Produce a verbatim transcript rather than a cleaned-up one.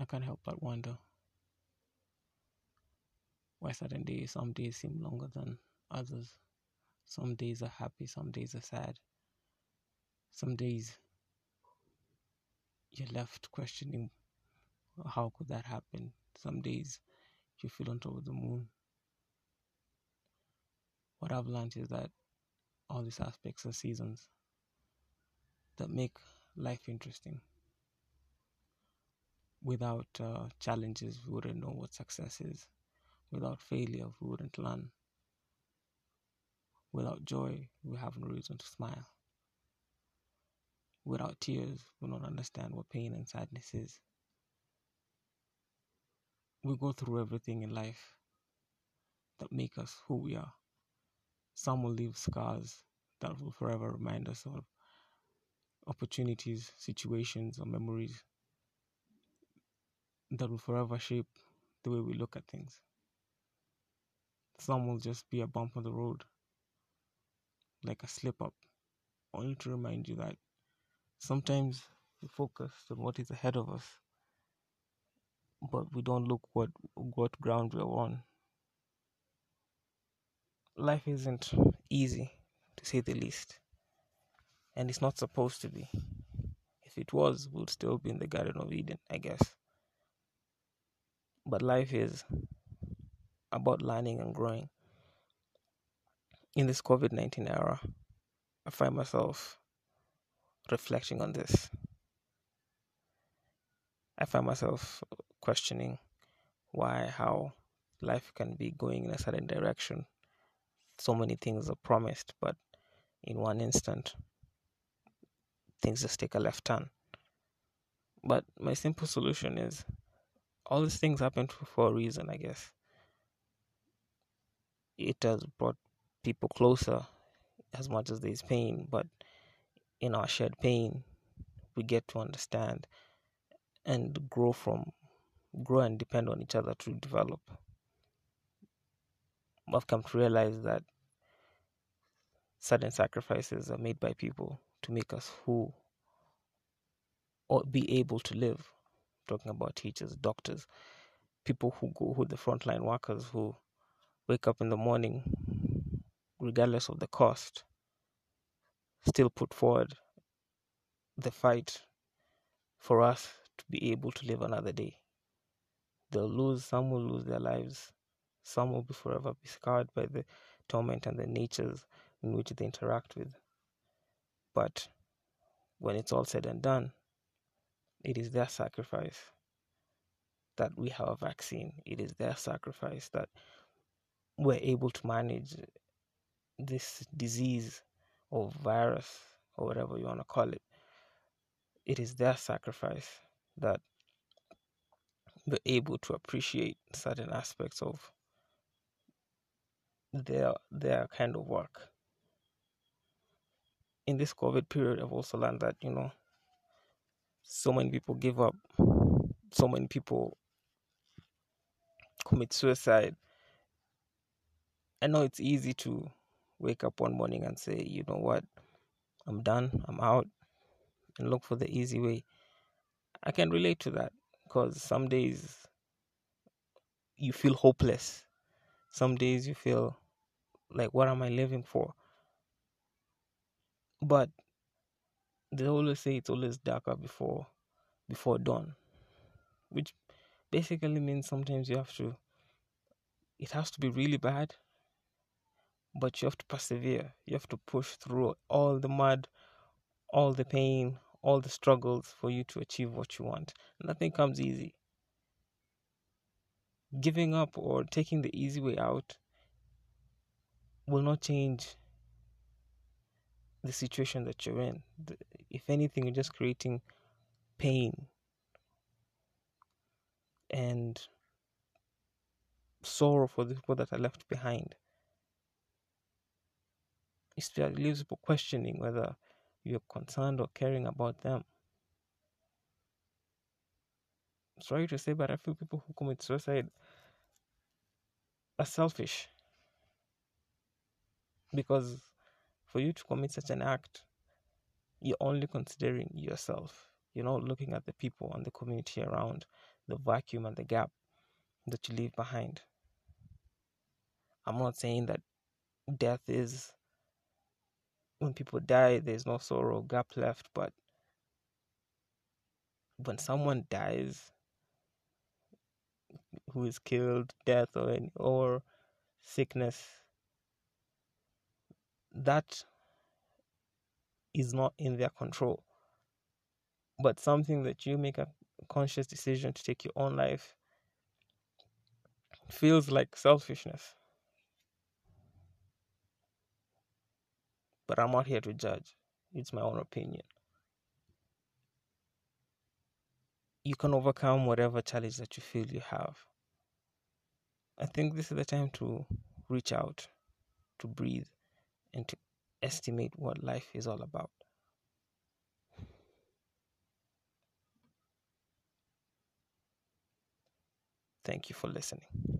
I can't help but wonder why certain days, some days seem longer than others. Some days are happy, some days are sad. Some days you're left questioning, how could that happen? Some days you feel on top of the moon. What I've learned is that all these aspects are seasons that make life interesting. Without uh, challenges, we wouldn't know what success is. Without failure, we wouldn't learn. Without joy, we have no reason to smile. Without tears, we don't understand what pain and sadness is. We go through everything in life that make us who we are. Some will leave scars that will forever remind us of opportunities, situations, or memories that will forever shape the way we look at things. Some will just be a bump on the road, like a slip-up, only to remind you that sometimes we focus on what is ahead of us, but we don't look what what ground we are on. Life isn't easy, to say the least, and it's not supposed to be. If it was, we'd still be in the Garden of Eden, I guess. But life is about learning and growing. In this covid nineteen era, I find myself reflecting on this. I find myself questioning why, how life can be going in a certain direction. So many things are promised, but in one instant, things just take a left turn. But my simple solution is, all these things happen for a reason, I guess. It has brought people closer, as much as there's pain, but in our shared pain, we get to understand and grow from, grow and depend on each other to develop. I've come to realize that certain sacrifices are made by people to make us who, or be able to live. Talking about teachers, doctors, people who go, who the frontline workers who wake up in the morning, regardless of the cost, still put forward the fight for us to be able to live another day. They'll lose, some will lose their lives, some will be forever be scarred by the torment and the natures in which they interact with. But when it's all said and done, it is their sacrifice that we have a vaccine. It is their sacrifice that we're able to manage this disease or virus or whatever you want to call it. It is their sacrifice that we're able to appreciate certain aspects of their their kind of work. In this COVID period, I've also learned that, you know, so many people give up. So many people commit suicide. I know it's easy to wake up one morning and say, you know what, I'm done, I'm out, and look for the easy way. I can relate to that, because some days you feel hopeless. Some days you feel like, what am I living for? But they always say it's always darker before before dawn, which basically means sometimes you have to, it has to be really bad, but you have to persevere. You have to push through all the mud, all the pain, all the struggles for you to achieve what you want. Nothing comes easy. Giving up or taking the easy way out will not change the situation that you're in. If anything, you're just creating pain and sorrow for the people that are left behind. It leaves people questioning whether you're concerned or caring about them. Sorry to say, but I feel people who commit suicide are selfish, because for you to commit such an act, you're only considering yourself. You're not looking at the people and the community around, the vacuum and the gap that you leave behind. I'm not saying that death is, when people die, there's no sorrow, gap left, but when someone dies, who is killed, death, or, or sickness, that is not in their control. But something that you make a conscious decision to take your own life feels like selfishness. But I'm not here to judge. It's my own opinion. You can overcome whatever challenge that you feel you have. I think this is the time to reach out, to breathe, and to estimate what life is all about. Thank you for listening.